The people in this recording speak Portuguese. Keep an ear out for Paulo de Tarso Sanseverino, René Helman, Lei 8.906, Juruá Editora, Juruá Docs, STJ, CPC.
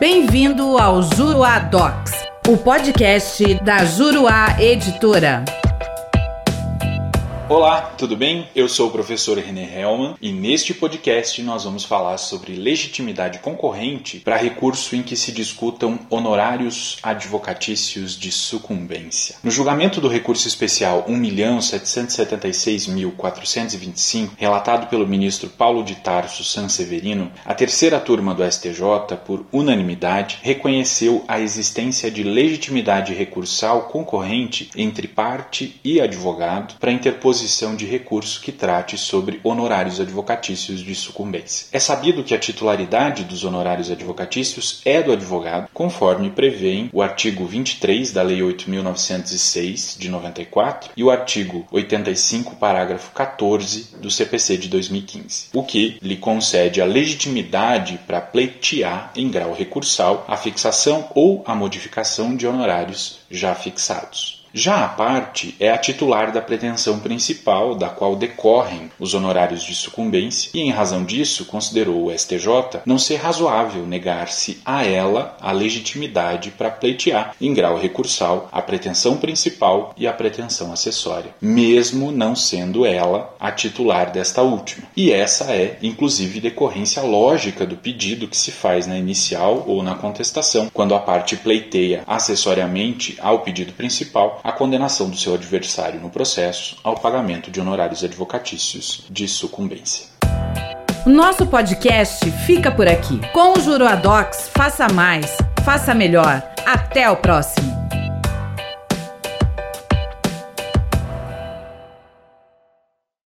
Bem-vindo ao Juruá Docs, o podcast da Juruá Editora. Olá, tudo bem? Eu sou o professor René Helman e neste podcast nós vamos falar sobre legitimidade concorrente para recurso em que se discutam honorários advocatícios de sucumbência. No julgamento do recurso especial 1.776.425, relatado pelo ministro Paulo de Tarso Sanseverino, a terceira turma do STJ, por unanimidade, reconheceu a existência de legitimidade recursal concorrente entre parte e advogado para interposição de recurso que trate sobre honorários advocatícios de sucumbência. É sabido que a titularidade dos honorários advocatícios é do advogado, conforme prevêem o artigo 23 da Lei 8.906, de 94, e o artigo 85, parágrafo 14, do CPC de 2015, o que lhe concede a legitimidade para pleitear, em grau recursal, a fixação ou a modificação de honorários já fixados. Já a parte é a titular da pretensão principal, da qual decorrem os honorários de sucumbência, e em razão disso considerou o STJ não ser razoável negar-se a ela a legitimidade para pleitear, em grau recursal, a pretensão principal e a pretensão acessória, mesmo não sendo ela a titular desta última. E essa é, inclusive, decorrência lógica do pedido que se faz na inicial ou na contestação, quando a parte pleiteia acessoriamente ao pedido principal a condenação do seu adversário no processo ao pagamento de honorários advocatícios de sucumbência. Nosso podcast fica por aqui. Com o Juruá Docs, faça mais, faça melhor. Até o próximo.